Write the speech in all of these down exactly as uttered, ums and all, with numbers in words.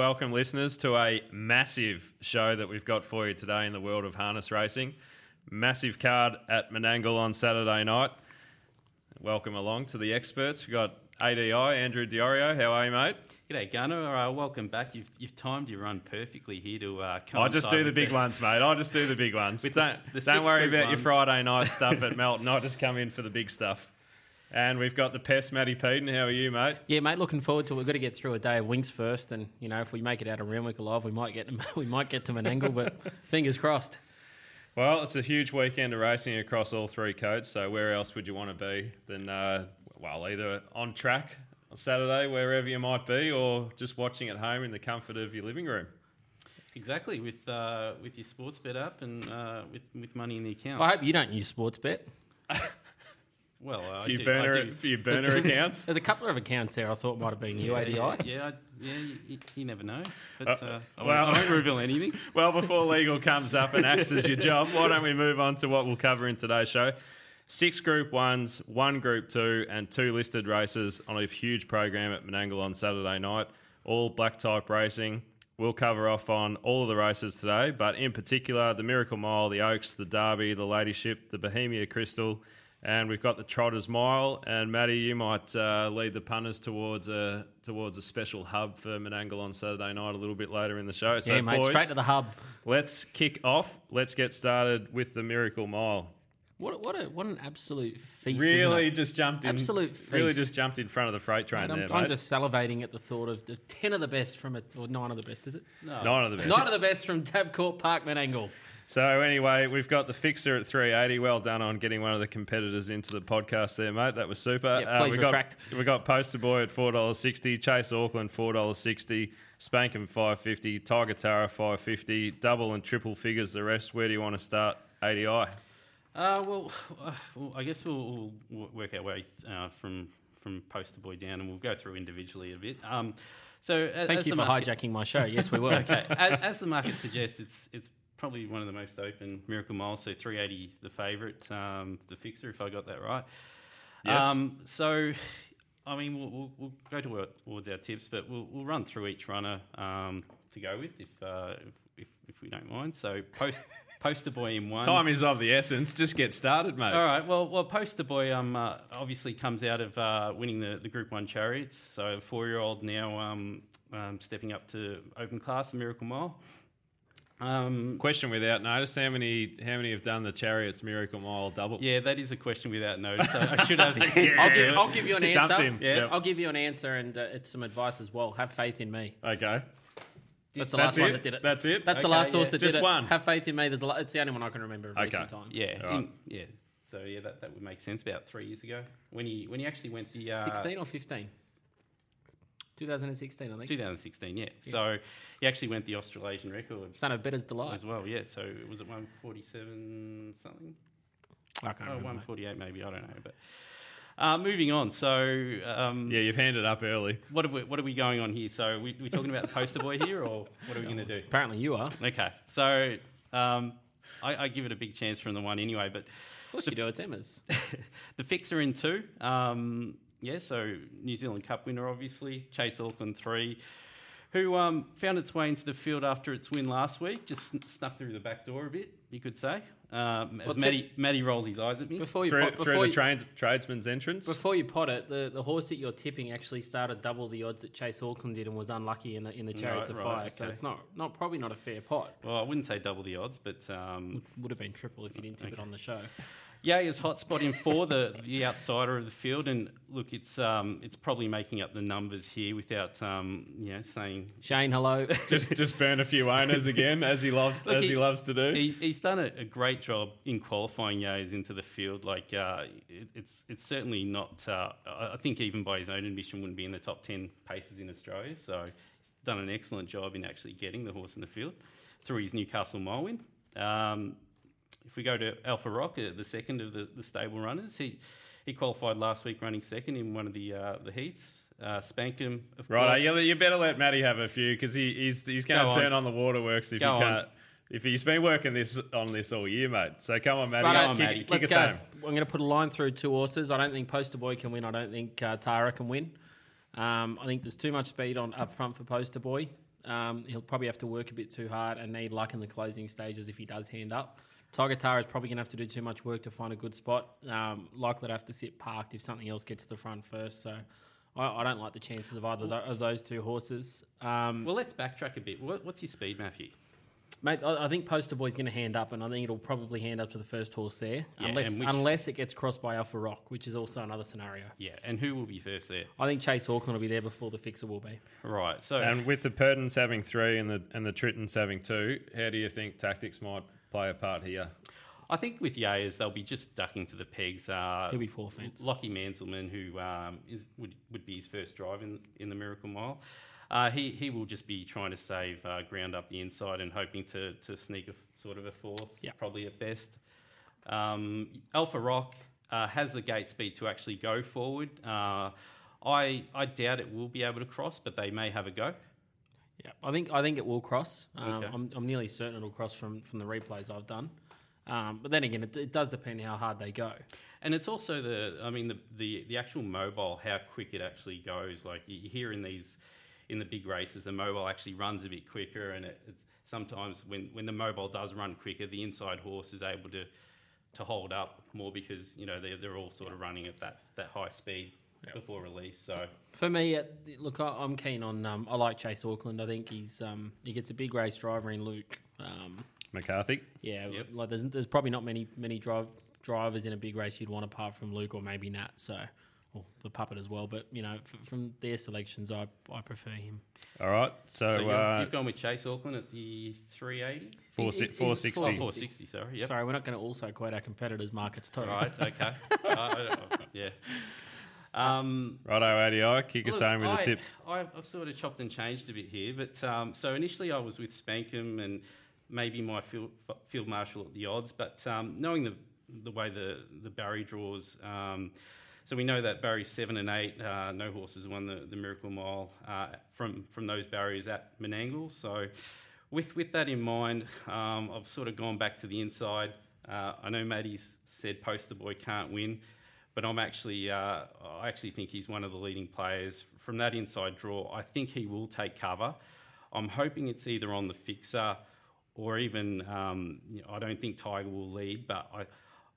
welcome, listeners, to a massive show that we've got for you today in the world of harness racing. Massive card at Menangle on Saturday night. Welcome along to the experts. We've got A D I, Andrew DiOrio. How are you, mate? G'day, Gunnar. All right, welcome back. You've, you've timed your run perfectly here to uh, come. I just do the big this. ones, mate. I just do the big ones. With don't the, the don't worry about ones. Your Friday night stuff at Melton. I just come in for the big stuff. And we've got the pest, Matty Peden. How are you, mate? Yeah, mate. Looking forward to it. We've got to get through a day of wings first, and you know, if we make it out of Randwick alive, we might get to, we might get to Menangle, but fingers crossed. Well, it's a huge weekend of racing across all three codes. So where else would you want to be than uh, well, either on track Saturday, wherever you might be, or just watching at home in the comfort of your living room. Exactly, with uh, with your sports bet up and uh, with with money in the account. Well, I hope you don't use sports bet. Well, uh, for, your do, burner, do. for your burner there's, accounts? There's a couple of accounts there I thought might have been you, yeah, A D I. Yeah, yeah, yeah you, you never know. But, uh, uh, I, well, won't, I won't reveal anything. Well, before legal comes up and axes your job, why don't we move on to what we'll cover in today's show. Six Group Ones, one Group Two, and two listed races on a huge program at Menangle on Saturday night. All black type racing. We'll cover off on all of the races today, but in particular the Miracle Mile, the Oaks, the Derby, the Ladyship, the Bohemia Crystal, and we've got the Trotters Mile. And Matty, you might uh, lead the punters towards a towards a special hub for Menangle on Saturday night a little bit later in the show. So yeah, mate, boys, straight to the hub. Let's kick off. Let's get started with the Miracle Mile. What what a, what an absolute feast! Really, isn't it? just jumped in. Absolute feast. Really, just jumped in front of the freight train. Mate, I'm, there, I'm mate. just salivating at the thought of the ten of the best from it, or nine of the best. Is it? No. Nine of the best. Nine of the best from Tabcorp Park, Menangle. So anyway, we've got the Fixer at three eighty. Well done on getting one of the competitors into the podcast there, mate. That was super. Yeah, please uh, we retract. Got, we got Poster Boy at four dollars sixty, Chase Auckland four dollars sixty, Spankham five dollars fifty, Tiger Tara five dollars fifty, double and triple figures. The rest. Where do you want to start, A D I? Uh, well, uh, well, I guess we'll, we'll work our way uh, from from Poster Boy down, and we'll go through individually a bit. Um, so as, thank as you the for market... hijacking my show. Yes, we were. Okay, as, as the market suggests, it's it's probably one of the most open Miracle Miles. So three eighty, the favourite, um, the Fixer, if I got that right. Yes. Um, so, I mean, we'll, we'll, we'll go to our, towards our tips, but we'll we'll run through each runner um, to go with, if, uh, if if if we don't mind. So post. Poster Boy in one. Time is of the essence. Just get started, mate. All right. Well, well, Poster Boy um, uh, obviously comes out of uh, winning the, the Group one Chariots. So a four-year-old now um, um, stepping up to open class, the Miracle Mile. Um, question without notice. How many how many have done the Chariots Miracle Mile double? Yeah, that is a question without notice. So I should have. yes. I'll, give, I'll give you an Stumped answer. Him. Yeah. Yep. I'll give you an answer and uh, it's some advice as well. Have faith in me. Okay. That's the That's last it? one that did it. That's it? That's okay, the last yeah. horse that Just did it. Just one. Have faith in me. There's a lot, it's the only one I can remember of okay. recent times. Yeah. Right. In, yeah. So, yeah, that, that would make sense about three years ago when he when he actually went the... Uh, sixteen or fifteen? twenty sixteen, I think. twenty sixteen, yeah. yeah. So, he actually went the Australasian record. Son of Better's Delight. As well, yeah. So, was it one forty-seven something? I can't oh, remember. one forty-eight maybe. I don't know, but... Uh, moving on, so... Um, yeah, you've handed up early. What are we, what are we going on here? So are we, are we talking about the Poster Boy here, or what are we no, going to do? Apparently you are. Okay, so um, I, I give it a big chance from the one anyway, but... Of course the, you do, it's Emma's. The Fixer in two. Um, yeah, so New Zealand Cup winner, obviously. Chase Auckland three, who um, found its way into the field after its win last week. Just sn- snuck through the back door a bit, you could say. Um, as well, Matty, Matty rolls his eyes at me. Before you through, pot, before through the trades, tradesman's entrance. Before you pot it, the, the horse that you're tipping actually started double the odds that Chase Auckland did and was unlucky in the in the Chariots right, of Fire. Right, okay. So it's not, not probably not a fair pot. Well, I wouldn't say double the odds, but... Um, would, would have been triple if you didn't tip okay. it on the show. Yay is hot spot in four, the, the outsider of the field. And look, it's um, it's probably making up the numbers here without um, you know, saying Shane hello. just just burn a few owners again, as he loves look, as he, he loves to do. He, he's done a, a great job in qualifying Yays into the field. Like uh, it, it's it's certainly not. Uh, I think even by his own admission, wouldn't be in the top ten paces in Australia. So he's done an excellent job in actually getting the horse in the field through his Newcastle Mile win. Um, If we go to Alpha Rock, uh, the second of the, the stable runners, he he qualified last week running second in one of the uh, the heats. Uh, Spankham, of right, course. Right, you better let Matty have a few because he, he's he's going to turn on the waterworks if go he can't. On. If he's been working this on this all year, mate. So come on, Matty, right, kick, Matty. kick us go. home. I'm going to put a line through two horses. I don't think Poster Boy can win. I don't think uh, Tara can win. Um, I think there's too much speed on up front for Poster Boy. Um, he'll probably have to work a bit too hard, and they like in the closing stages if he does hand up. Tiger Tara is probably going to have to do too much work to find a good spot. Um, likely to have to sit parked if something else gets to the front first. So I, I don't like the chances of either th- of those two horses. Um, well, let's backtrack a bit. What, what's your speed map here? Mate, I, I think Poster Boy's going to hand up, and I think it'll probably hand up to the first horse there, yeah, unless which, unless it gets crossed by Alpha Rock, which is also another scenario. Yeah, and who will be first there? I think Chase Auckland will be there before the Fixer will be. Right. So, and with the Perdens having three and the and the Trittons having two, how do you think tactics might play a part here? I think with Yayers, they'll be just ducking to the pegs. Uh, He'll be four fence. Lockie Manselman, who um, is, would would be his first drive in in the Miracle Mile. Uh, he he will just be trying to save uh, ground up the inside and hoping to to sneak a f- sort of a fourth, yeah. probably at best. Um, Alpha Rock uh, has the gate speed to actually go forward. Uh, I I doubt it will be able to cross, but they may have a go. Yeah, I think I think it will cross. Um, okay. I'm I'm nearly certain it'll cross from from the replays I've done. Um, but then again, it, it does depend how hard they go. And it's also the I mean the the, the actual mobile, how quick it actually goes. Like you hear in these. In the big races, the mobile actually runs a bit quicker, and it, it's sometimes when, when the mobile does run quicker, the inside horse is able to to hold up more because you know they're they're all sort of running at that, that high speed yep. before release. So for me, uh, look, I, I'm keen on. Um, I like Chase Auckland. I think he's um, he gets a big race driver in Luke um, McCarthy. Yeah, yep. like there's there's probably not many many drive, drivers in a big race you'd want apart from Luke or maybe Nat. So. Well, the puppet as well, but, you know, f- from their selections, I I prefer him. All right. So, so you've, uh, you've gone with Chase Auckland at the three eighty? four sixty four sixty, sorry. Yep. Sorry, we're not going to also quote our competitors' markets too. Right, okay. uh, yeah. Um, Righto, A D I, kick look, us home with I, a tip. I, I've sort of chopped and changed a bit here, but um, so initially I was with Spankham and maybe my field, field marshal at the odds, but um, knowing the the way the, the Barry draws... Um, So we know that barriers seven and eight, uh, no horses won the, the Miracle Mile uh, from from those barriers at Menangle. So with with that in mind, um, I've sort of gone back to the inside. Uh, I know Matty's said Poster Boy can't win, but I'm actually uh, I actually think he's one of the leading players from that inside draw. I think he will take cover. I'm hoping it's either on the Fixer or even um, you know, I don't think Tiger will lead, but I.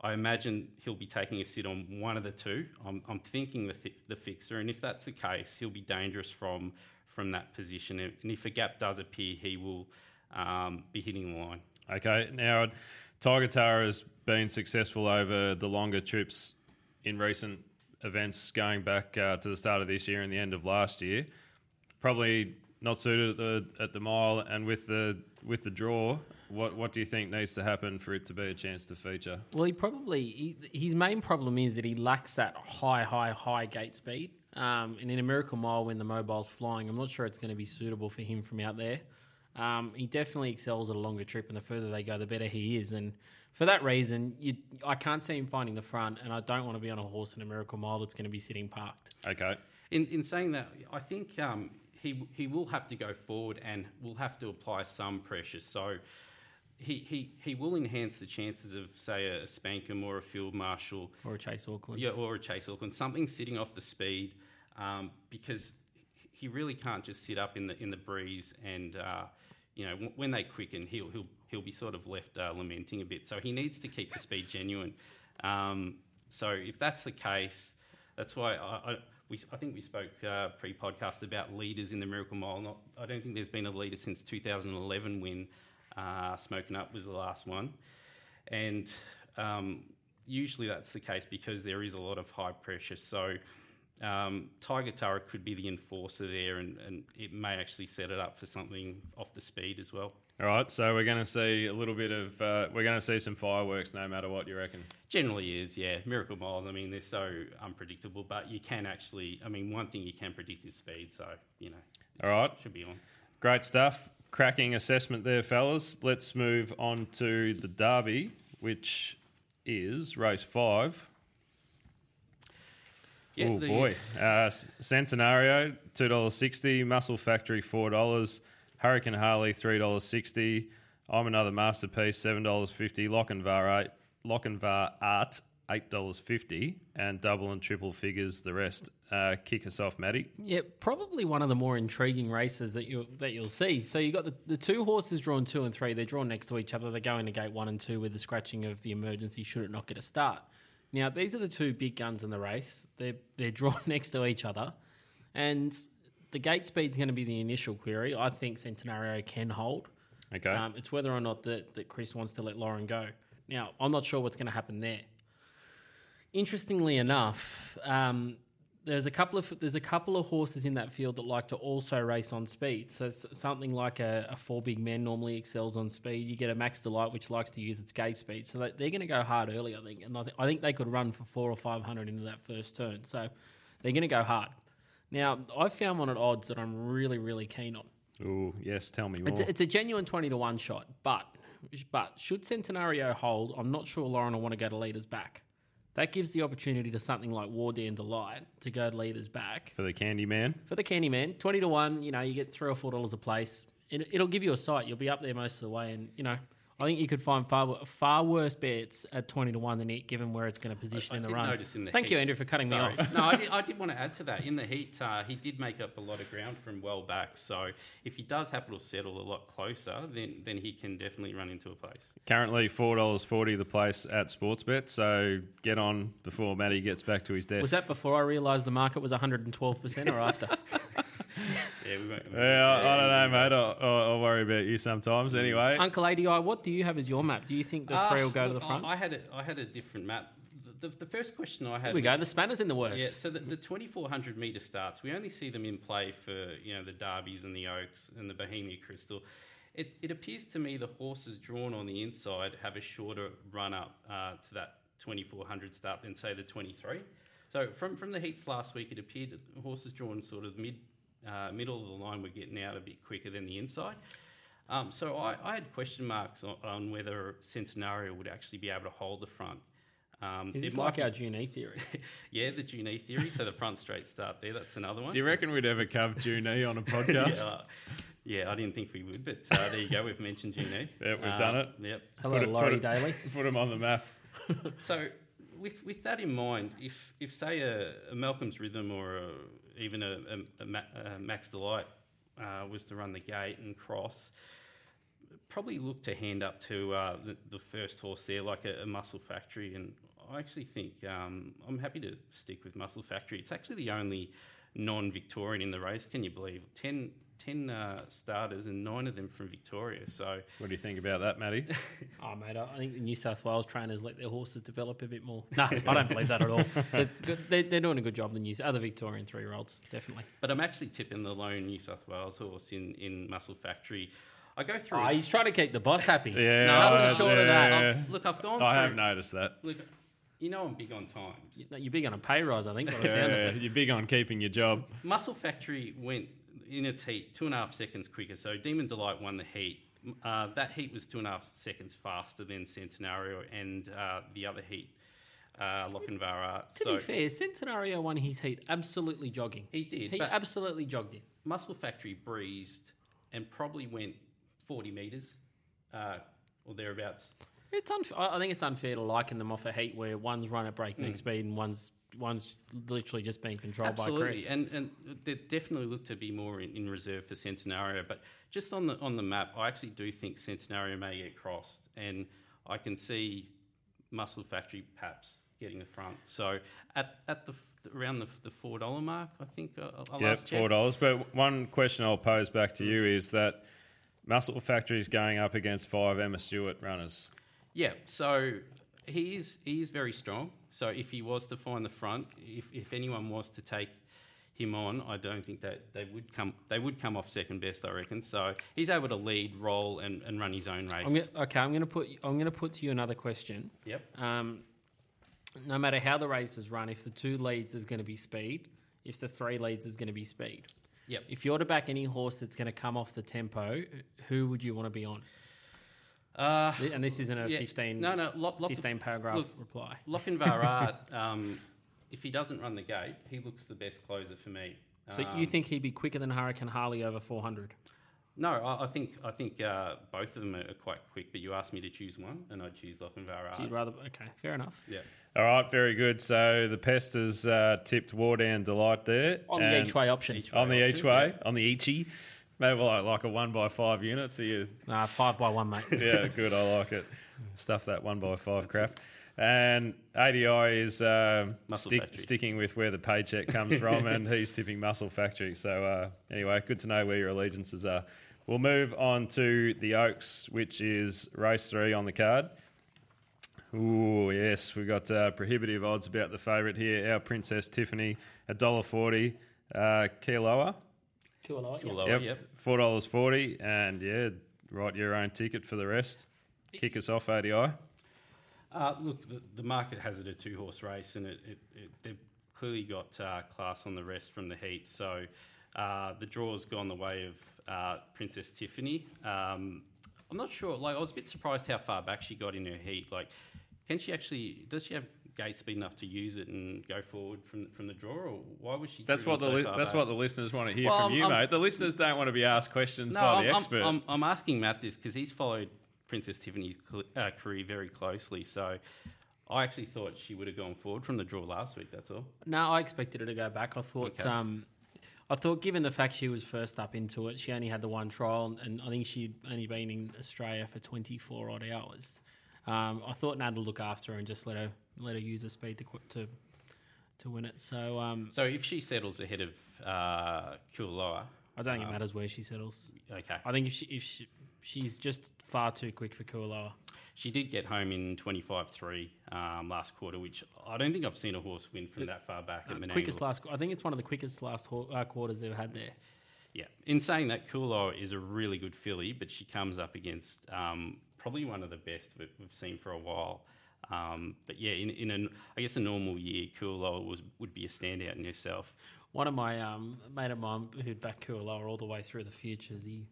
I imagine he'll be taking a sit on one of the two. I'm, I'm thinking the, th- the Fixer, and if that's the case, he'll be dangerous from from that position. And if a gap does appear, he will um, be hitting the line. Okay. Now, Tiger Tara has been successful over the longer trips in recent events, going back uh, to the start of this year and the end of last year. Probably not suited at the at the mile, and with the with the draw. What what do you think needs to happen for it to be a chance to feature? Well, he probably he, his main problem is that he lacks that high, high, high gate speed. Um, and in a Miracle Mile, when the mobile's flying, I'm not sure it's going to be suitable for him from out there. Um, he definitely excels at a longer trip, and the further they go, the better he is. And for that reason, you, I can't see him finding the front, and I don't want to be on a horse in a Miracle Mile that's going to be sitting parked. Okay. In in saying that, I think um, he he will have to go forward and will have to apply some pressure. So. He, he he will enhance the chances of, say, a Spankham or a Field Marshal. Or a Chase Auckland. Yeah, or a Chase Auckland. Something sitting off the speed um, because he really can't just sit up in the in the breeze and, uh, you know, w- when they quicken, he'll he'll he'll be sort of left uh, lamenting a bit. So he needs to keep the speed genuine. Um, so if that's the case, that's why I... I We, I think we spoke uh, pre-podcast about leaders in the Miracle Mile. Not, I don't think there's been a leader since two thousand eleven when... Uh, Smoking Up was the last one, and um, usually that's the case because there is a lot of high pressure. So um, Tiger Tara could be the enforcer there, and, and it may actually set it up for something off the speed as well. All right, so we're going to see a little bit of uh, we're going to see some fireworks, no matter what you reckon. Generally is, yeah. Miracle Miles, I mean, they're so unpredictable, but you can actually, I mean, one thing you can predict is speed. So you know, all right, should be on. Great stuff. Cracking assessment there, fellas. Let's move on to the Derby, which is race five. Yeah, oh, boy. Uh, Centenario, two dollars sixty. Muscle Factory, four dollars. Hurricane Harley, three dollars sixty. I'm Another Masterpiece, seven dollars fifty. Lochinvar Art, Lochinvar Art, eight dollars fifty. And double and triple figures, the rest, uh, kick us off, Matty. Yeah, probably one of the more intriguing races that you that you'll see. So you got the, the two horses drawn two and three. They're drawn next to each other. They go into gate one and two with the scratching of the emergency should it not get a start. Now these are the two big guns in the race. They're they're drawn next to each other, and the gate speed's going to be the initial query. I think Centenario can hold. Okay. Um, it's whether or not that, that Chris wants to let Lauren go. Now, I'm not sure what's going to happen there. Interestingly enough, um, there's a couple of there's a couple of horses in that field that like to also race on speed. So something like a, a four big men normally excels on speed. You get a Max Delight, which likes to use its gate speed. So they're going to go hard early, I think. And I, th- I think they could run for four or five hundred into that first turn. So they're going to go hard. Now, I found one at odds that I'm really, really keen on. Oh, yes, tell me more. It's a, it's a genuine twenty to one shot, but but should Centenario hold, I'm not sure Lauren will want to go to leaders back. That gives the opportunity to something like Wardan Delight to go to leaders back. For the Candyman? For the Candyman. twenty to one, you know, you get three dollars or four dollars a place. It, it'll give you a sight. You'll be up there most of the way, and, you know, I think you could find far far worse bets at twenty to one than it, given where it's going to position I, I in the run. In the Thank heat. you, Andrew, for cutting Sorry. me off. No, I did, I did want to add to that. In the heat, uh, he did make up a lot of ground from well back. So if he does happen to settle a lot closer, then then he can definitely run into a place. Currently four dollars forty the place at Sportsbet. So get on before Matty gets back to his desk. Was that before I realised the market was one hundred twelve percent or after? Yeah, we won't, we won't, yeah, I, I don't know, mate. I'll, I'll, I'll worry about you sometimes. Anyway, Uncle A D I, what do you have as your map? Do you think the three uh, will go to the front? I had a, I had a different map. The, the, the first question I had. Here we was, go. The spanner's in the works. Yeah. So the, the twenty-four hundred metre starts, we only see them in play for you know the Derbies and the Oaks and the Bohemia Crystal. It, it appears to me the horses drawn on the inside have a shorter run up uh, to that twenty-four hundred start than say the twenty-three. So from from the heats last week, it appeared that horses drawn sort of mid. Uh, middle of the line were getting out a bit quicker than the inside. Um, so I, I had question marks on, on whether Centenario would actually be able to hold the front. Um, Is this like be... our June E theory? Yeah, the June E theory. So the front straight start there, that's another one. Do you reckon we'd ever cover June E on a podcast? yeah, uh, yeah, I didn't think we would, but uh, there you go. We've mentioned June E. Yeah, we've um, done it. Yep. Hello, put Laurie it, put Daly. It, put him on the map. So with with that in mind, if, if say, a, a Malcolm's Rhythm or a... even a, a, a Max Delight uh, was to run the gate and cross, probably look to hand up to uh, the, the first horse there, like a, a Muscle Factory. And I actually think um, I'm happy to stick with Muscle Factory. It's actually the only non-Victorian in the race, can you believe? Ten, ten uh, starters and nine of them from Victoria. So, what do you think about that, Matty? oh, mate, I think the New South Wales trainers let their horses develop a bit more. No, I don't believe that at all. They're, they're, they're doing a good job, the New other Victorian three-year-olds, definitely. But I'm actually tipping the lone New South Wales horse in, in Muscle Factory. I go through... Oh, he's trying to keep the boss happy. yeah, no, nothing uh, short yeah, of that. Yeah, yeah. Look, I've gone I through... I have noticed that. Look, you know I'm big on times. You're big on a pay rise, I think. By the sound yeah, of it. You're big on keeping your job. Muscle Factory went in its heat two and a half seconds quicker. So Demon Delight won the heat. Uh, that heat was two and a half seconds faster than Centenario and uh, the other heat, uh, Lochinvar Art. To so be fair, Centenario won his heat absolutely jogging. He did. He absolutely jogged it. Muscle Factory breezed and probably went forty metres uh, or thereabouts. It's unf- I think it's unfair to liken them off a heat where one's run at breakneck mm. speed and one's one's literally just being controlled Absolutely. by Chris. Absolutely, and and they definitely look to be more in, in reserve for Centenario. But just on the on the map, I actually do think Centenario may get crossed, and I can see Muscle Factory perhaps getting the front. So at at the around the, the four dollar mark, I think I'll, I'll yeah four dollars. But one question I'll pose back to you is that Muscle Factory is going up against five Emma Stewart runners. Yeah, so he is he is very strong. So if he was to find the front, if, if anyone was to take him on, I don't think that they would come they would come off second best, I reckon. So he's able to lead, roll, and, and run his own race. I'm gonna, okay, I'm gonna put I'm gonna put to you another question. Yep. Um, no matter how the race is run, if the two leads is going to be speed, if the three leads is going to be speed. Yep. If you're to back any horse that's going to come off the tempo, who would you want to be on? Uh, and this isn't a yeah, fifteen, no, no, lo- lo- fifteen paragraph look, reply. Lochinvar Art, um, if he doesn't run the gate, he looks the best closer for me. So um, you think he'd be quicker than Hurricane Harley over four hundred? No, I, I think I think uh, both of them are quite quick, but you asked me to choose one, and I choose Lochinvar Art. You'd rather, okay, fair enough. Yeah. All right, very good. So the Pest has uh, tipped Wardan Delight there. On the each way option. Each way on the option, each way, yeah. on the eachy. Maybe like, like a one by five unit. So you... Nah, five by one, mate. Yeah, good. I like it. Stuff that one by five That's crap. It. And A D I is um, stick, sticking with where the paycheck comes from, and he's tipping Muscle Factory. So uh, anyway, good to know where your allegiances are. We'll move on to the Oaks, which is race three on the card. Ooh, yes, we've got uh, prohibitive odds about the favourite here. Our Princess Tiffany, one dollar forty. Uh, Kualoa? Kualoa, Kualoa, yep. yep. four dollars forty, and yeah, write your own ticket for the rest. Kick us off, A D I. Uh, look, the, the market has it a two-horse race, and it, it, it, they've clearly got uh, class on the rest from the heat. So uh, the draw's gone the way of uh, Princess Tiffany. Um, I'm not sure. Like, I was a bit surprised how far back she got in her heat. Like, can she actually? Does she have gate speed enough to use it and go forward from from the draw? Or why was she? That's what the so li- that's back? What the listeners want to hear well, from I'm, you, I'm, mate. The listeners don't want to be asked questions no, by I'm, the expert. I'm, I'm, I'm asking Matt this because he's followed Princess Tiffany's uh, career very closely, so I actually thought she would have gone forward from the draw last week. That's all. No, I expected her to go back. I thought, okay. um, I thought, given the fact she was first up into it, she only had the one trial, and I think she'd only been in Australia for twenty-four odd hours. Um, I thought Nad would look after her and just let her let her use her speed to to to win it. So, um, so if she settles ahead of uh, Kualoa, I don't think um, it matters where she settles. Okay, I think if she if she She's just far too quick for Kualoa. She did get home in twenty-five three um, last quarter, which I don't think I've seen a horse win from it, that far back. No, at it's quickest last, I think it's one of the quickest last ho- uh, quarters they've had there. Yeah. In saying that, Kualoa is a really good filly, but she comes up against um, probably one of the best we've seen for a while. Um, but yeah, in, in a, I guess a normal year, Kualoa was, would be a standout in herself. One of my um, mate of mine who'd backed Kualoa all the way through the futures, he...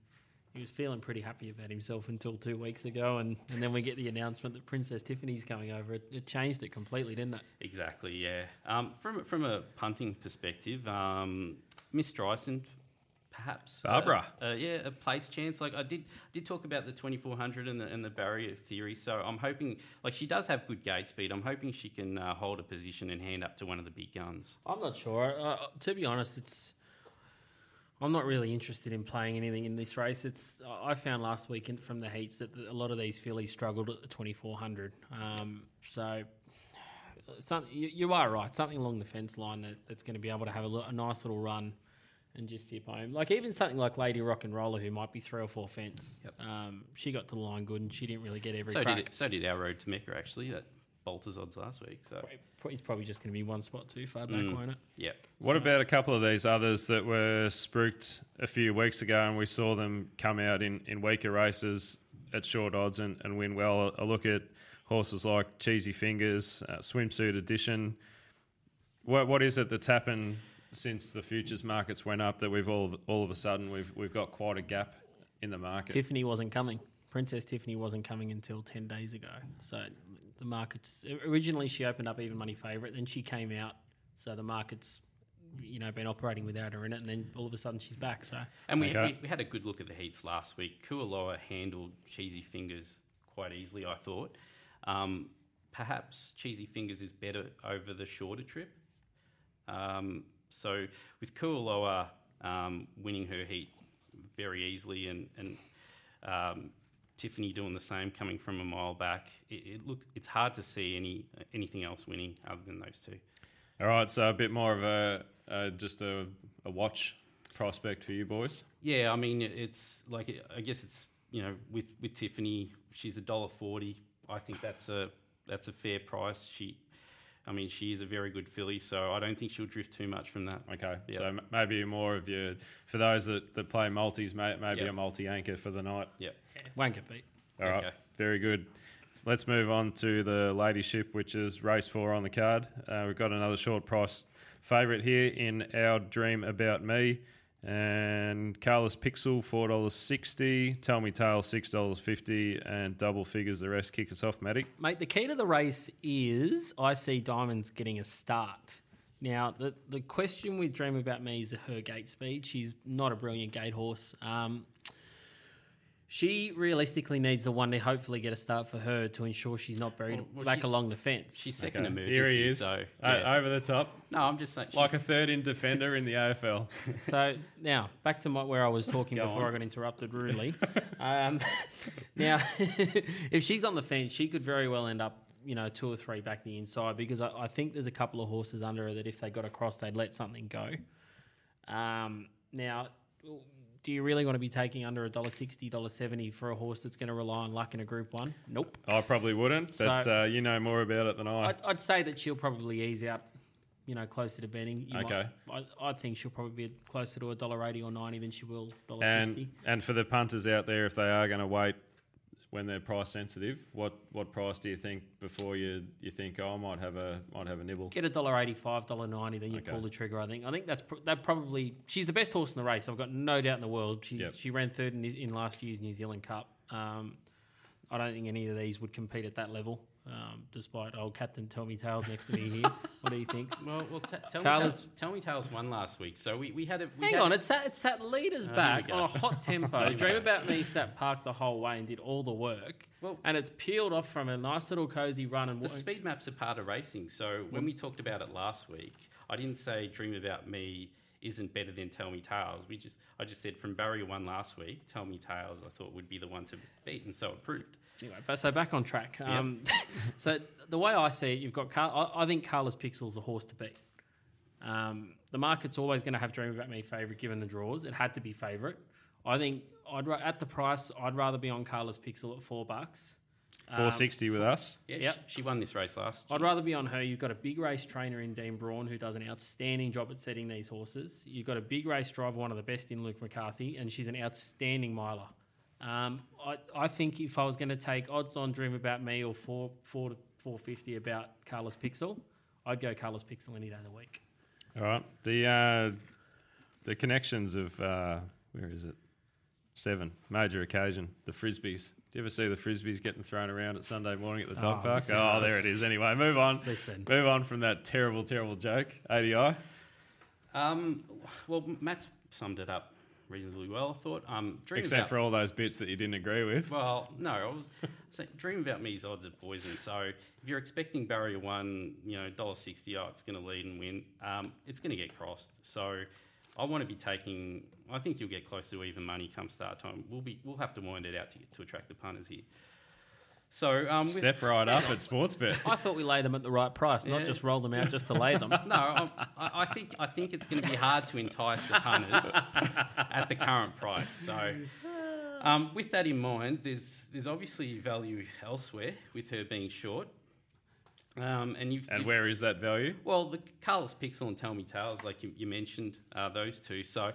He was feeling pretty happy about himself until two weeks ago, and, and then we get the announcement that Princess Tiffany's coming over. It, it changed it completely, didn't it? Exactly, yeah. Um, from from a punting perspective, um, Miss Dryson, perhaps Barbara, uh, uh, yeah, a place chance. Like I did did talk about the twenty-four hundred and the and the barrier theory. So I'm hoping, like she does have good gate speed. I'm hoping she can uh, hold a position and hand up to one of the big guns. I'm not sure. Uh, to be honest, it's. I'm not really interested in playing anything in this race. It's I found last week from the heats that a lot of these fillies struggled at the twenty-four hundred. Um, so some, you, you are right. Something along the fence line that, that's going to be able to have a, lo- a nice little run and just tip home. Like even something like Lady Rock and Roller, who might be three or four fence. Yep. Um, she got to the line good and she didn't really get every so crack. Did it, so did our Road to Mecca, actually. That Bolter's odds last week. So it's probably just going to be one spot too far back, mm. won't it? Yeah. What so. about a couple of these others that were spooked a few weeks ago and we saw them come out in, in weaker races at short odds and, and win well? A look at horses like Cheesy Fingers, uh, Swimsuit Edition. What What is it that's happened since the futures markets went up that we've all all of a sudden we've we've got quite a gap in the market? Tiffany wasn't coming. Princess Tiffany wasn't coming until ten days ago. So the markets originally she opened up even money favourite, then she came out. So the market's, you know, been operating without her in it, and then all of a sudden she's back. So and we okay. we, we had a good look at the heats last week. Kualoa handled Cheesy Fingers quite easily, I thought. Um, perhaps Cheesy Fingers is better over the shorter trip. Um, so with Kualoa um, winning her heat very easily and and. Um, Tiffany doing the same, coming from a mile back. It, it looked, it's hard to see any anything else winning other than those two. All right, so a bit more of a uh, just a, a watch prospect for you boys. Yeah, I mean it's like I guess it's you know with, with Tiffany, she's a dollar forty. I think that's a that's a fair price. She, I mean she is a very good filly, so I don't think she'll drift too much from that. Okay, yep. So m- maybe more of your for those that, that play multis, may, maybe yep. a multi anchor for the night. Yep. Won't get beat. All right, okay. Very good. Let's move on to the Ladyship, which is race four on the card. Uh, we've got another short price favourite here in our Dream About Me. And Carlos Pixel, four dollars sixty. Tell Me Tales, six dollars fifty. And double figures, the rest. Kick us off, Matty. Mate, the key to the race is I see Diamonds getting a start. Now, the, the question with Dream About Me is her gate speed. She's not a brilliant gate horse. Um... She realistically needs to one day hopefully get a start for her to ensure she's not buried well, well, back she's, along the fence. She's second okay. emergency. Here he is. So, yeah. uh, over the top. No, I'm just saying. Like a third-in defender in the A F L. So now, back to my, where I was talking Go before on. I got interrupted rudely. um, now, if she's on the fence, she could very well end up, you know, two or three back the inside, because I, I think there's a couple of horses under her that if they got across, they'd let something go. Um, now... Do you really want to be taking under one dollar sixty, one dollar seventy for a horse that's going to rely on luck in a Group One? Nope. I probably wouldn't, but so, uh, you know more about it than I. I'd, I'd say that she'll probably ease out, you know, closer to betting. You okay. Might, I, I think she'll probably be closer to one dollar eighty or ninety than she will one dollar sixty. And, and for the punters out there, if they are going to wait when they're price sensitive, what what price do you think before you, you think, oh, I might have a might have a nibble? Get a one dollar eighty-five, one dollar ninety, then you okay. pull the trigger. I think I think that's that probably she's the best horse in the race. I've got no doubt in the world. She's yep. she ran third in, in last year's New Zealand Cup. Um, I don't think any of these would compete at that level. Um, despite old Captain Tell Me Tales next to me here, what do you think? Well, well, t- tell, Carlos, me tales, tell me Tales won last week, so we, we had a we hang had on. A, it's that, it's that leaders oh, back on a hot tempo. Dream About Me sat parked the whole way and did all the work, well, and it's peeled off from a nice little cozy run. And the walk. Speed maps are part of racing, so when we talked about it last week, I didn't say Dream About Me isn't better than Tell Me Tales. We just I just said from barrier one last week, Tell Me Tales I thought would be the one to beat, and so it proved. Anyway, but so back on track. Yep. Um, so the way I see it, you've got Car- I, I think Carlos Pixel's the horse to beat. Um, the market's always going to have Dream About Me favourite given the draws. It had to be favourite. I think I'd ra- at the price I'd rather be on Carlos Pixel at four bucks. four sixty um, with us. Yeah, yep. She won this race last year. I'd rather be on her. You've got a big race trainer in Dean Braun who does an outstanding job at setting these horses. You've got a big race driver, one of the best in Luke McCarthy, and she's an outstanding miler. Um, I, I think if I was going to take odds on Dream About Me or four, four to four fifty about Carlos Pixel, I'd go Carlos Pixel any day of the week. All right. The uh, the connections of uh, where is it? Seven, major occasion, the Frisbees. Do you ever see the Frisbees getting thrown around at Sunday morning at the dog oh, park? Listen, oh, there listen. It is. Anyway, move on. Listen. Move on from that terrible, terrible joke. A D I? Um, well, Matt's summed it up reasonably well, I thought. Um, dream Except about, for all those bits that you didn't agree with. Well, no. I was, so Dream About Me's odds are poison. So if you're expecting barrier one, you know, one dollar sixty, oh, it's going to lead and win. Um, it's going to get crossed. So I want to be taking. I think you'll get close to even money come start time. We'll be. We'll have to wind it out to get, to attract the punters here. So um, step right up at Sportsbet. I thought we lay them at the right price, yeah. Not just roll them out just to lay them. No, I, I think I think it's going to be hard to entice the punters at the current price. So um, with that in mind, there's there's obviously value elsewhere with her being short. Um, and you've, and you've, where is that value? Well, the Carlos Pixel and Tell Me Tales, like you, you mentioned, uh, those two. So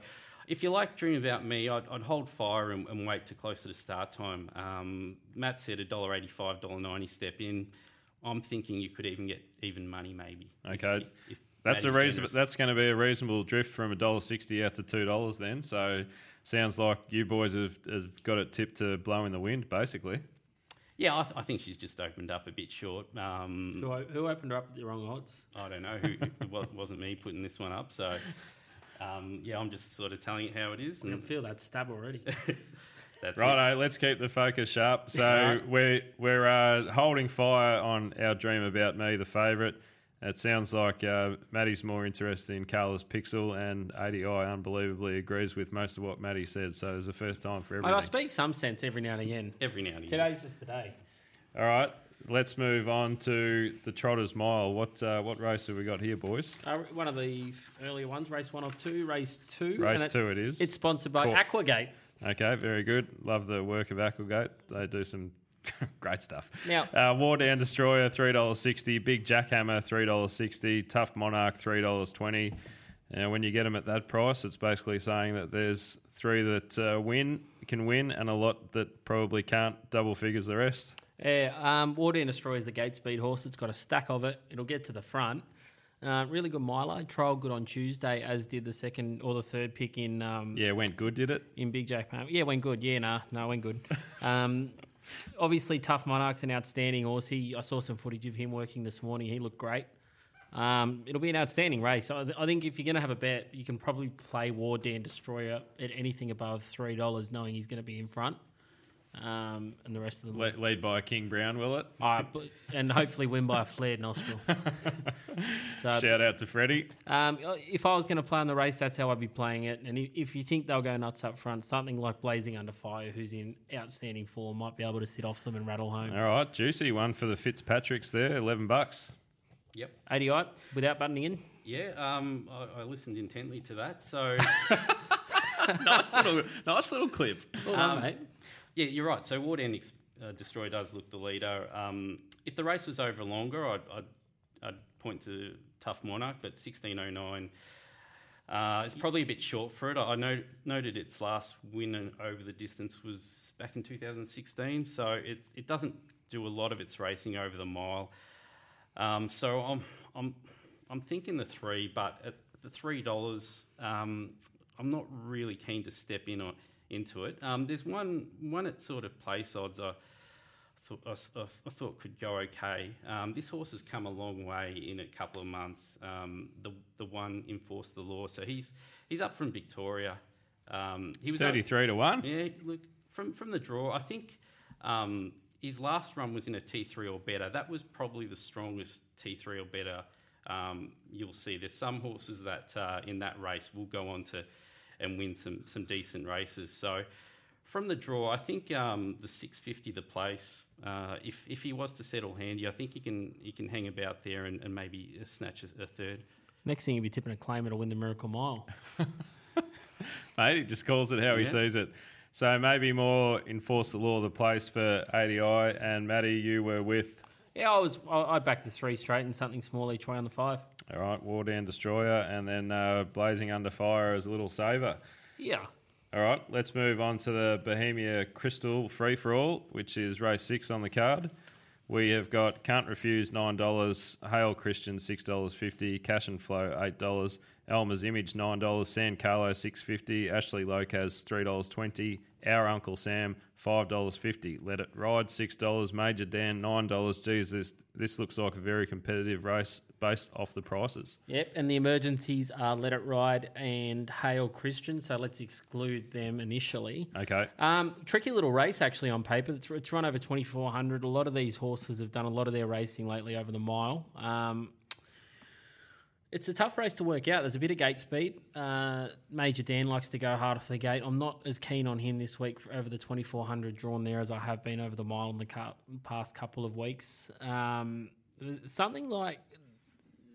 if you like Dream About Me, I'd, I'd hold fire and, and wait till closer to start time. Um, Matt said one dollar eighty-five, one dollar ninety step in. I'm thinking you could even get even money maybe. Okay. If, if that's a reason, that's going to be a reasonable drift from one dollar sixty out to two dollars then. So sounds like you boys have, have got it tipped to blow in the wind basically. Yeah, I, th- I think she's just opened up a bit short. Um, who, who opened her up at the wrong odds? I don't know. Who, it wasn't me putting this one up. So, um, yeah, I'm just sort of telling it how it is. And I can feel that stab already. That's righto, it. Let's keep the focus sharp. So right. we're, we're uh, holding fire on our Dream About Me, the favourite. It sounds like uh, Matty's more interested in Carlos Pixel, and A D I unbelievably agrees with most of what Matty said. So there's a first time for everything. I speak some sense every now and again. Every now and again. Today's just the day. All right, let's move on to the Trotters Mile. What uh, what race have we got here, boys? Uh, one of the earlier ones, race one or two, race two. Race and two it, it is. It's sponsored by Corp. Aquagate. Okay, very good. Love the work of Aquagate. They do some... great stuff. Now, uh, Wardan Destroyer three dollars sixty, Big Jackhammer three dollars sixty, Tough Monarch three dollars twenty. And when you get them at that price, it's basically saying that there's three that uh, win can win and a lot that probably can't. Double figures the rest. Yeah, um, Wardan Destroyer is the gate speed horse. It's got a stack of it. It'll get to the front. Uh, really good miler. Trial good on Tuesday, as did the second or the third pick in. Um, yeah, went good. Did it in Big Jackhammer? Yeah, went good. Yeah, nah, no, nah, went good. Um, Obviously, Tough Monarch's an outstanding horse. He, I saw some footage of him working this morning. He looked great. Um, it'll be an outstanding race. I, th- I think if you're going to have a bet, you can probably play Wardan Destroyer at anything above three dollars, knowing he's going to be in front. um, and the rest of the league. Lead by King Brown, will it? Uh, and hopefully win by a flared nostril. So, shout out to Freddie. Um, if I was going to play in the race, that's how I'd be playing it. And if you think they'll go nuts up front, something like Blazing Under Fire, who's in outstanding form, might be able to sit off them and rattle home. All right, juicy one for the Fitzpatricks there, eleven bucks. Yep. eighty-eight without buttoning in. Yeah, um, I, I listened intently to that. So nice little, nice little clip. Well done, um, mate. Yeah, you're right. So Wardan uh, Destroyer does look the leader. Um, if the race was over longer, I'd, I'd, I'd point to Tough Monarch, but sixteen oh nine uh, is probably a bit short for it. I, I no, noted its last win over the distance was back in two thousand sixteen, so it's, it doesn't do a lot of its racing over the mile. Um, so I'm I'm I'm thinking the three, but at the three dollars, um, I'm not really keen to step in on into it. Um, there's one one at sort of place odds I thought I, I thought could go okay. Um, this horse has come a long way in a couple of months. Um, the the one Enforce the Law, so he's he's up from Victoria. Um, he was thirty-three to one. Yeah, look from from the draw, I think. Um, His last run was in a T three or better. That was probably the strongest T three or better um, you'll see. There's some horses that uh, in that race will go on to and win some some decent races. So from the draw, I think um, the six fifty, the place, uh, if if he was to settle handy, I think he can he can hang about there and, and maybe snatch a, a third. Next thing you'll be tipping a claimer to win the Miracle Mile. Mate, he just calls it how yeah. he sees it. So maybe more Enforce the Law of the place for eighty I. And Matty, you were with? Yeah, I was. I backed the three straight and something small each way on the five. All right, Wardan Destroyer and then uh, Blazing Under Fire as a little saver. Yeah. All right, let's move on to the Bohemia Crystal Free For All, which is race six on the card. We have got Can't Refuse nine dollars, Hail Christian six dollars fifty, Cash and Flow eight dollars, Elmer's Image nine dollars, San Carlo six dollars fifty, Ashley Locaz three dollars twenty, Our Uncle Sam five dollars fifty, Let It Ride six dollars, Major Dan nine dollars. Geez, this, this looks like a very competitive race based off the prices. Yep, and the emergencies are Let It Ride and Hail Christian, so let's exclude them initially. Okay. Um, tricky little race actually on paper. It's, it's run over twenty-four hundred. A lot of these horses have done a lot of their racing lately over the mile. Um, It's a tough race to work out. There's a bit of gate speed. Uh, Major Dan likes to go hard off the gate. I'm not as keen on him this week for over the twenty-four hundred drawn there as I have been over the mile in the cu- past couple of weeks. Um, something like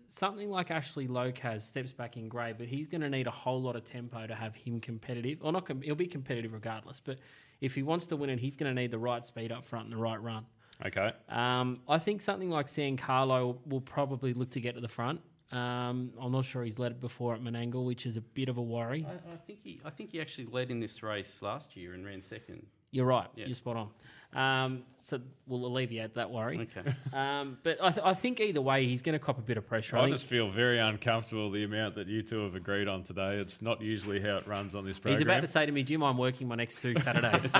something like Ashley Locaz steps back in grey, but he's going to need a whole lot of tempo to have him competitive. Or not, com- he'll be competitive regardless, but if he wants to win it, he's going to need the right speed up front and the right run. Okay. Um, I think something like San Carlo will probably look to get to the front. Um, I'm not sure he's led it before at Menangle, which is a bit of a worry. I, I think he, I think he actually led in this race last year and ran second. You're right. Yeah. You're spot on. Um, so we'll alleviate that worry. Okay. Um, but I, th- I think either way, he's going to cop a bit of pressure. I, I just feel very uncomfortable the amount that you two have agreed on today. It's not usually how it runs on this program. He's about to say to me, "Do you mind working my next two Saturdays?"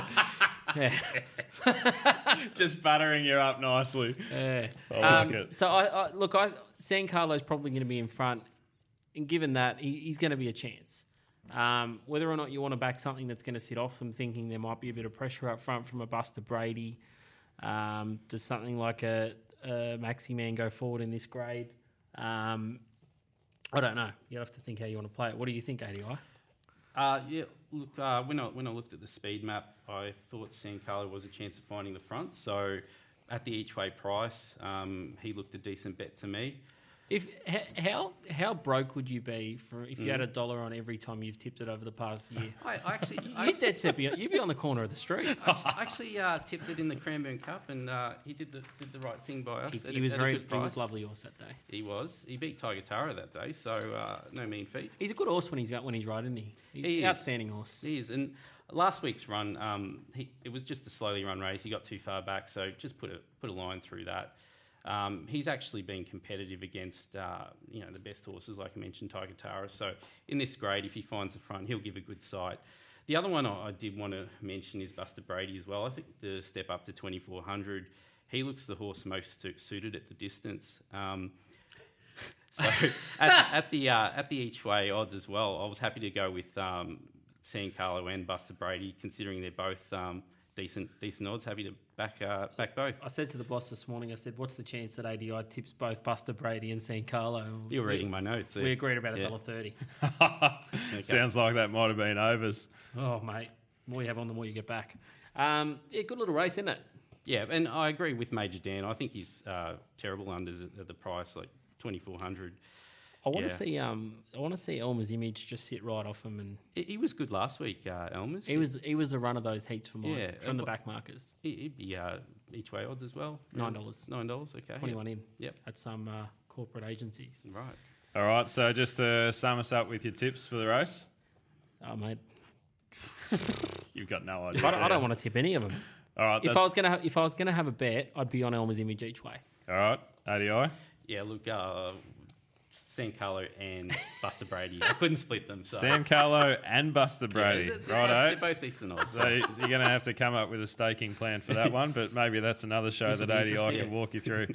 Yeah. Just buttering you up nicely. Yeah. I like um, it. So, I, I, look, I, San Carlo's probably going to be in front. And given that, he, he's going to be a chance. Um, whether or not you want to back something that's going to sit off them, thinking there might be a bit of pressure up front from a Buster Brady, um, does something like a, a Maxi Man go forward in this grade? Um, I don't know. You'll have to think how you want to play it. What do you think, A D I? Uh, yeah, look, uh, when I when I looked at the speed map, I thought San Carlo was a chance of finding the front. So at the each way price, um, he looked a decent bet to me. If how how broke would you be for if you mm. had a dollar on every time you've tipped it over the past year? I, I actually, you'd dead set be you'd be on the corner of the street. I actually, I actually uh, tipped it in the Cranbourne Cup, and uh, he did the did the right thing by us. He, at, he was at very a good price. He was lovely horse that day. He was. He beat Tiger Tara that day, so uh, no mean feat. He's a good horse when he's got when he's right, isn't he? He's he an is. Outstanding horse. He is. And last week's run, um, he, it was just a slowly run race. He got too far back, so just put a put a line through that. Um, he's actually been competitive against, uh, you know, the best horses, like I mentioned, Tiger Tara. So in this grade, if he finds the front, he'll give a good sight. The other one I, I did want to mention is Buster Brady as well. I think the step up to twenty-four hundred, he looks the horse most su- suited at the distance. Um, so at, at the uh, at the each way odds as well, I was happy to go with um, San Carlo and Buster Brady, considering they're both um, decent decent odds. Happy to back uh, back both. I said to the boss this morning, I said, what's the chance that A D I tips both Buster Brady and San Carlo? You're reading my notes. We agreed about one dollar thirty. Yeah. Sounds like that might have been overs. Oh, mate. The more you have on, the more you get back. Um, yeah, good little race, isn't it? Yeah, and I agree with Major Dan. I think he's uh, terrible unders at the price, like twenty-four hundred. I want yeah. to see. Um, I want to see Elmer's image just sit right off him, and he, he was good last week. Uh, Elmer's. He was. He was the run of those heats from mine, yeah, from uh, the back markers. He'd be uh, each way odds as well. Nine dollars. Nine dollars. Okay. Twenty-one yep. in. Yep. At some uh, corporate agencies. Right. All right. So just to sum us up with your tips for the race. Oh, mate. You've got no idea. I don't, I don't want to tip any of them. All right. If I was gonna, ha- if I was gonna have a bet, I'd be on Elmer's image each way. All right. A D I. Yeah. Look. Uh, San Carlo and Buster Brady. I couldn't split them. So. San Carlo and Buster Brady. Yeah, they're, righto. They're both decent odds. So you're going to have to come up with a staking plan for that one, but maybe that's another show this that A D I yeah. can walk you through.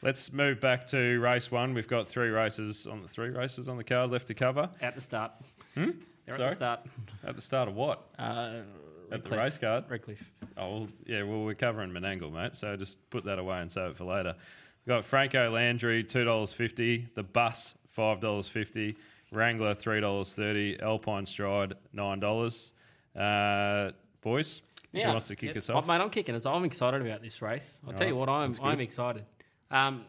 Let's move back to race one. We've got three races on the three races on the card left to cover. At the start. Hmm? They're Sorry? At the start. At the start of what? Uh, at Redcliffe. The race card? Redcliffe. Oh, well, yeah, well, we're covering Menangle, mate, so just put that away and save it for later. We've got Franco Landry, two dollars fifty. The Bus, five dollars fifty. Wrangler, three dollars thirty. Alpine Stride, nine dollars. Uh, boys, yeah. who wants to kick yeah. us off? Oh, mate, I'm kicking us. I'm excited about this race. I'll All tell right. you what, I'm I'm excited. Um,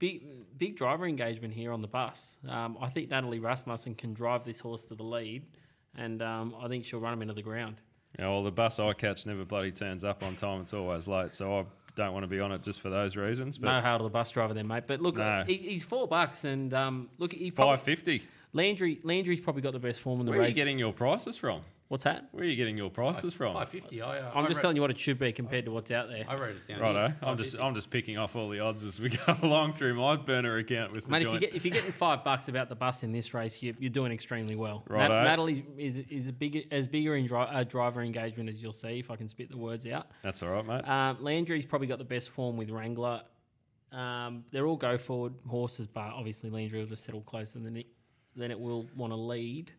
big big driver engagement here on the Bus. Um, I think Natalie Rasmussen can drive this horse to the lead, and um, I think she'll run him into the ground. Yeah, well, the Bus I catch never bloody turns up on time. It's always late, so I... don't want to be on it just for those reasons. But no hail to the Bus driver then, mate. But look, no. he, he's four bucks, and um, look, he probably... Five fifty. Landry, Landry's probably got the best form in the Where race. Where are you getting your prices from? What's that? Where are you getting your prices I, from? Five fifty. I, uh, I'm I just wrote, telling you what it should be compared I, to what's out there. I wrote it down. Righto. I'm just I'm just picking off all the odds as we go along through my burner account with mate, the joint. Mate, if, you get, if you're getting five bucks about the Bus in this race, you, you're doing extremely well. Righto. Nat, Natalie is is a big, as bigger in dri- uh, driver engagement as you'll see if I can spit the words out. That's all right, mate. Uh, Landry's probably got the best form with Wrangler. Um, they're all go forward horses, but obviously Landry will just settle closer than it, than it will want to lead.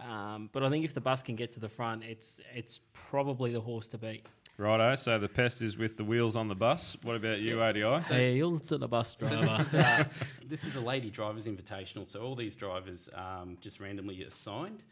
Um, but I think if the Bus can get to the front, it's it's probably the horse to beat. Righto, so the pest is with the wheels on the Bus. What about you, yeah. A D I? So, yeah, you'll to the Bus driver. So this, is, uh, this is a lady driver's invitational, so all these drivers um, just randomly assigned.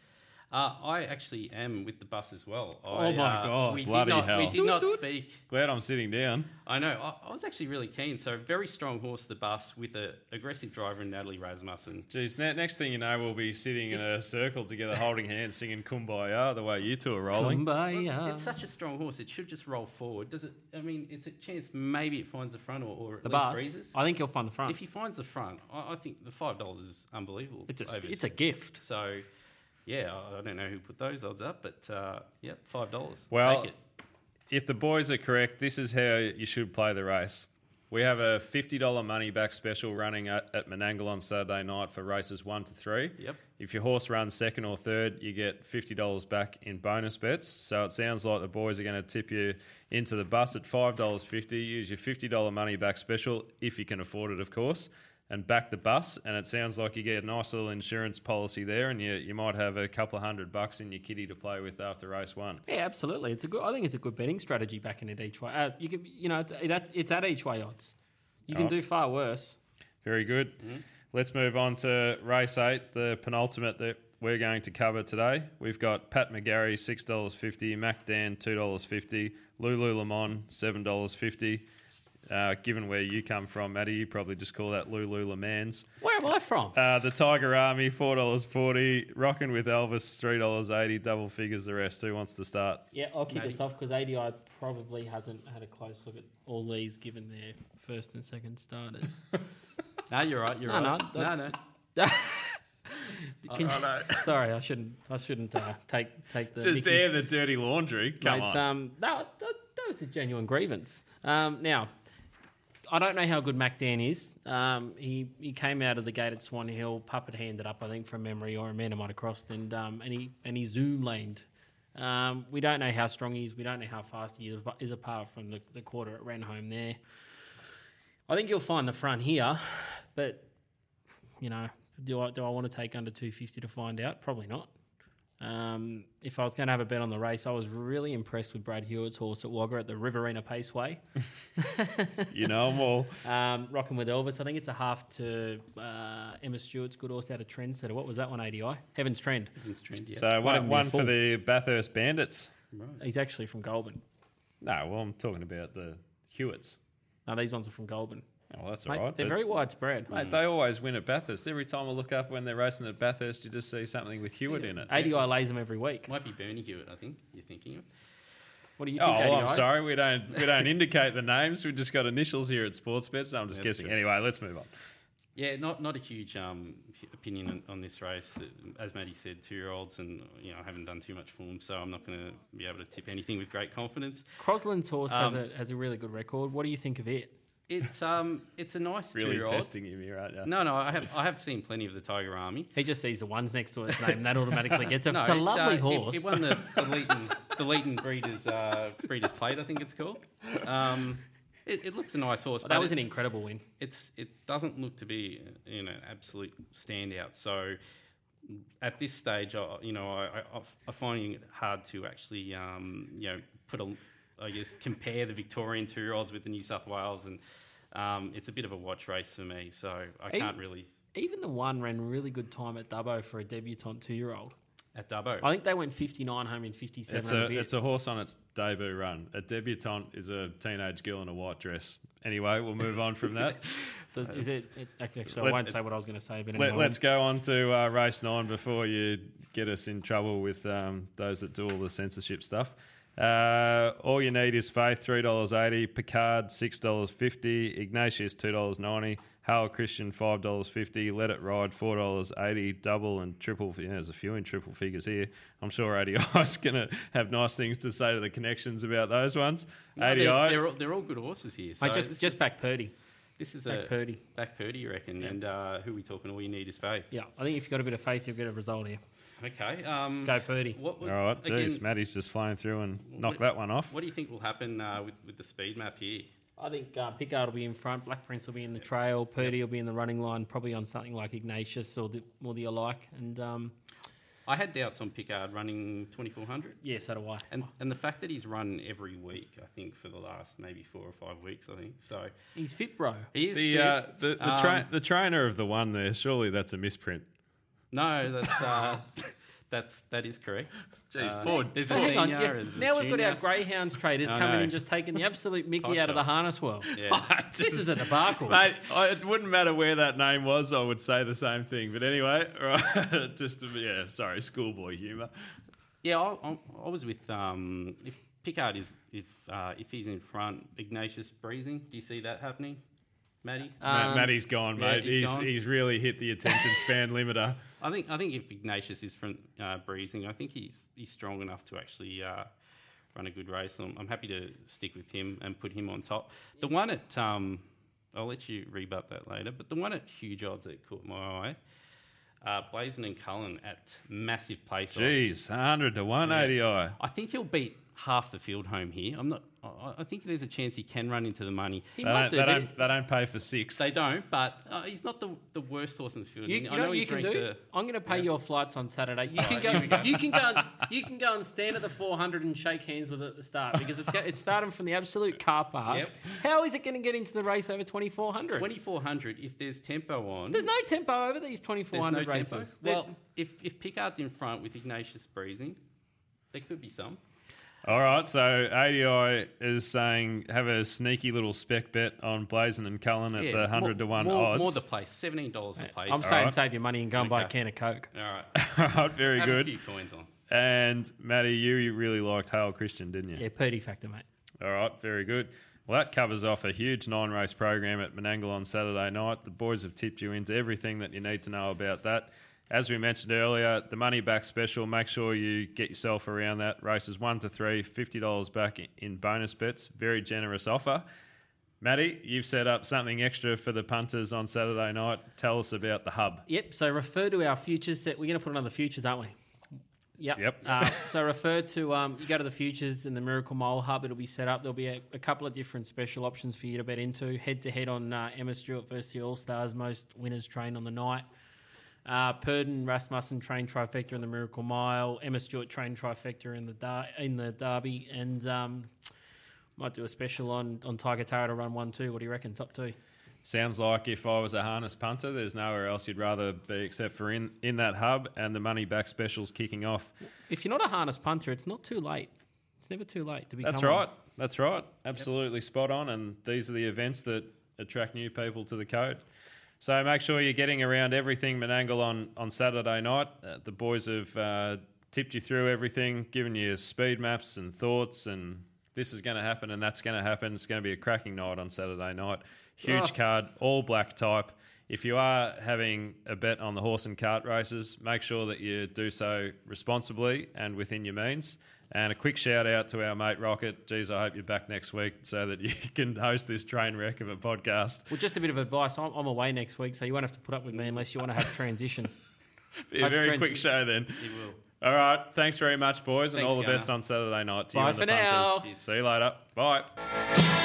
Uh, I actually am with the Bus as well. I, oh, my uh, God. We Bloody did not, hell. We did not speak. Glad I'm sitting down. I know. I, I was actually really keen. So, very strong horse, the Bus, with an aggressive driver in Natalie Rasmussen. Jeez, ne- next thing you know, we'll be sitting in a circle together, holding hands, singing Kumbaya, the way you two are rolling. Kumbaya. Well, it's, it's such a strong horse. It should just roll forward. Does it? I mean, it's a chance maybe it finds the front or, or at the least Bus, breezes. I think he'll find the front. If he finds the front, I, I think the five dollars is unbelievable. It's a, it's a gift. So... yeah, I don't know who put those odds up, but, uh, yeah, five dollars. Well, take it. If the boys are correct, this is how you should play the race. We have a fifty dollars money back special running at, at Menangle on Saturday night for races one to three. Yep. If your horse runs second or third, you get fifty dollars back in bonus bets. So it sounds like the boys are going to tip you into the Bus at five dollars fifty. Use your fifty dollars money back special, if you can afford it, of course. And back the Bus, and it sounds like you get a nice little insurance policy there, and you you might have a couple of hundred bucks in your kitty to play with after race one. Yeah, absolutely. It's a good. I think it's a good betting strategy backing it each way. Uh, you can, you know, it's that's it's at each way odds. You All can right. do far worse. Very good. Mm-hmm. Let's move on to race eight, the penultimate that we're going to cover today. We've got Pat McGarry six dollars fifty, Mac Dan two dollars fifty, Lulu Lemon seven dollars fifty. Uh, given where you come from, Matty, you probably just call that Lulu Lemans. Where am I from? Uh, the Tiger Army, four dollars forty. Rocking with Elvis, three dollars eighty. Double figures the rest. Who wants to start? Yeah, I'll kick Matty. us off because A D I probably hasn't had a close look at all these given their first and second starters. No, you're right. You're no, right. No, no, no. Oh, you, oh, no. Sorry, I shouldn't. I shouldn't uh, take take the. Just Mickey. Air the dirty laundry. Come Mate, on. Um, no, that, that was a genuine grievance. Um, now. I don't know how good Mac Dan is. Um, he he came out of the gate at Swan Hill, puppet handed up, I think, from memory, or a man might have crossed, and um, and he and he zoom laned. Um, we don't know how strong he is. We don't know how fast he is, is apart from the, the quarter it ran home there. I think you'll find the front here, but you know, do I do I want to take under two fifty to find out? Probably not. Um, if I was going to have a bet on the race, I was really impressed with Brad Hewitt's horse at Wagga at the Riverina Paceway. You know them all. Um, rocking with Elvis. I think it's a half to uh, Emma Stewart's good horse out of Trendsetter. What was that one, A D I? Heaven's Trend. Heaven's Trend, yeah. So Quite one, one for the Bathurst Bandits. Right. He's actually from Goulburn. No, well, I'm talking about the Hewitts. No, these ones are from Goulburn. Oh, well, that's all mate, right. They're but very widespread. Mate, mm. They always win at Bathurst. Every time I look up when they're racing at Bathurst, you just see something with Hewitt yeah. in it. A D I lays them every week. Might be Bernie Hewitt, I think, you're thinking of. What do you think, oh, well, I'm sorry. We don't we don't indicate the names. We've just got initials here at Sportsbet, so I'm just that's guessing. True. Anyway, let's move on. Yeah, not not a huge um, opinion on, on this race. As Matty said, two-year-olds, and you know, I haven't done too much for them, so I'm not going to be able to tip anything with great confidence. Crosland's horse um, has a has a really good record. What do you think of it? It's um, it's a nice really two-year-old. Really testing him here, aren't you? No, no, I have I have seen plenty of the Tiger Army. He just sees the ones next to his name, and that automatically gets it. No, it's a it's, lovely uh, horse. It, it won the, the Leeton the Leeton Breeders uh, Breeders Plate, I think it's called. Um, it, it looks a nice horse. Well, but that was an incredible win. It's it doesn't look to be you know an absolute standout. So at this stage, I, you know, I, I I find it hard to actually um, you know put a I guess, compare the Victorian two-year-olds with the New South Wales, and um, it's a bit of a watch race for me, so I even, can't really... Even the one ran really good time at Dubbo for a debutant two-year-old. At Dubbo? I think they went fifty-nine home in fifty-seven. It's a, it's a horse on its debut run. A debutant is a teenage girl in a white dress. Anyway, we'll move on from that. Does, is it, it, actually, let, I won't say what I was going to say. But anyway. let, let's go on to uh, race nine before you get us in trouble with um, those that do all the censorship stuff. Uh, all you need is Faith, three dollars eighty, Picard, six dollars fifty, Ignatius, two dollars ninety, Hail Christian, five dollars fifty, Let It Ride, four dollars eighty, double and triple. You know, there's a few in triple figures here. I'm sure A D I's going to have nice things to say to the connections about those ones. No, A D I. They're, they're, all, they're all good horses here. So I just just is, back Purdy. This is back a Purdy. Back Purdy, you reckon. Yeah. And uh, who are we talking? All you need is Faith. Yeah, I think if you've got a bit of faith, you'll get a result here. Okay. Um, Go Purdy. What would, All right, geez, again, Matty's just flying through and knocked that one off. What do you think will happen uh, with, with the speed map here? I think uh, Picard will be in front, Black Prince will be in the trail, Purdy yep. will be in the running line, probably on something like Ignatius or the, or the alike. And um, I had doubts on Picard running twenty-four hundred. Yeah, so do I. And, and the fact that he's run every week, I think, for the last maybe four or five weeks, I think. So he's fit, bro. He is the, fit. Uh, the, the, um, tra- the trainer of the one there, surely that's a misprint. No, that's uh, that's that is correct. Jeez, uh, poor. There's a senior. On, yeah. there's now a we've got our greyhounds traders I coming know. in, just taking the absolute Mickey out shots. of the harness world. Yeah. Oh, just, this is a debacle, mate. I, it wouldn't matter where that name was; I would say the same thing. But anyway, right, just to, yeah, sorry, schoolboy humour. Yeah, I, I, I was with um, if Picard is if uh, if he's in front, Ignatius breezing. Do you see that happening? Matty? Um, Matty's gone, mate. Yeah, he's he's, gone. he's really hit the attention span limiter. I think I think if Ignatius is from uh, breezing, I think he's he's strong enough to actually uh, run a good race. I'm, I'm happy to stick with him and put him on top. The one at um, I'll let you rebut that later, but the one at huge odds that caught my eye, uh, Blazon and Cullen at massive place. Jeez, hundred to one yeah. A D I. I think he'll beat half the field home here. I'm not. I think there's a chance he can run into the money. He they, might don't, do, they, don't, they don't pay for six. They don't, but uh, he's not the, the worst horse in the field. You, you I know, know what you can do? A, I'm going to pay yeah. your flights on Saturday. You can go, go. You can go. And, you can go and stand at the four hundred and shake hands with it at the start because it's go, it's starting from the absolute car park. Yep. How is it going to get into the race over twenty-four hundred? twenty-four hundred. If there's tempo on, there's no tempo over these twenty-four hundred no races. Tempo. Well, if if Pickard's in front with Ignatius breezing, there could be some. All right, so A D I is saying have a sneaky little spec bet on Blazon and Cullen at yeah, the one hundred to one more, odds. More the place, seventeen dollars a place. I'm saying right. save your money and go and okay. buy a can of Coke. All right. All right, very have good. Have a few coins on. And, Matty, you really liked Hail Christian, didn't you? Yeah, Purdy factor, mate. All right, very good. Well, that covers off a huge nine-race program at Menangle on Saturday night. The boys have tipped you into everything that you need to know about that. As we mentioned earlier, the money back special, make sure you get yourself around that. Races one to three, fifty dollars back in bonus bets. Very generous offer. Matty, you've set up something extra for the punters on Saturday night. Tell us about the hub. Yep, so refer to our futures set. We're going to put it on the futures, aren't we? Yep. Yep. Uh, so refer to, um, you go to the futures and the Miracle Mile hub. It'll be set up. There'll be a, a couple of different special options for you to bet into. Head to head on uh, Emma Stewart versus the All-Stars, most winners trained on the night. Uh, Peden, Rasmussen trained trifecta in the Miracle Mile. Emma Stewart trained trifecta in the der- in the Derby, and um, might do a special on on Tiger Tara to run one too. What do you reckon? Top two. Sounds like if I was a harness punter, there's nowhere else you'd rather be except for in, in that hub, and the money back special's kicking off. If you're not a harness punter, it's not too late. It's never too late to become. That's right. One. That's right. Absolutely yep. Spot on. And these are the events that attract new people to the code. So make sure you're getting around everything Menangle on, on Saturday night. Uh, the boys have uh, tipped you through everything, given you speed maps and thoughts and this is going to happen and that's going to happen. It's going to be a cracking night on Saturday night. Huge oh. card, all black type. If you are having a bet on the horse and cart races, make sure that you do so responsibly and within your means. And a quick shout out to our mate Rocket. Geez, I hope you're back next week so that you can host this train wreck of a podcast. Well, just a bit of advice. I'm, I'm away next week, so you won't have to put up with me unless you want to have transition. Be a very trans- quick show then. It will. All right. Thanks very much, boys, and thanks, all the Gunner. Best on Saturday night to Bye you and for the punters. Now. See you later. Bye.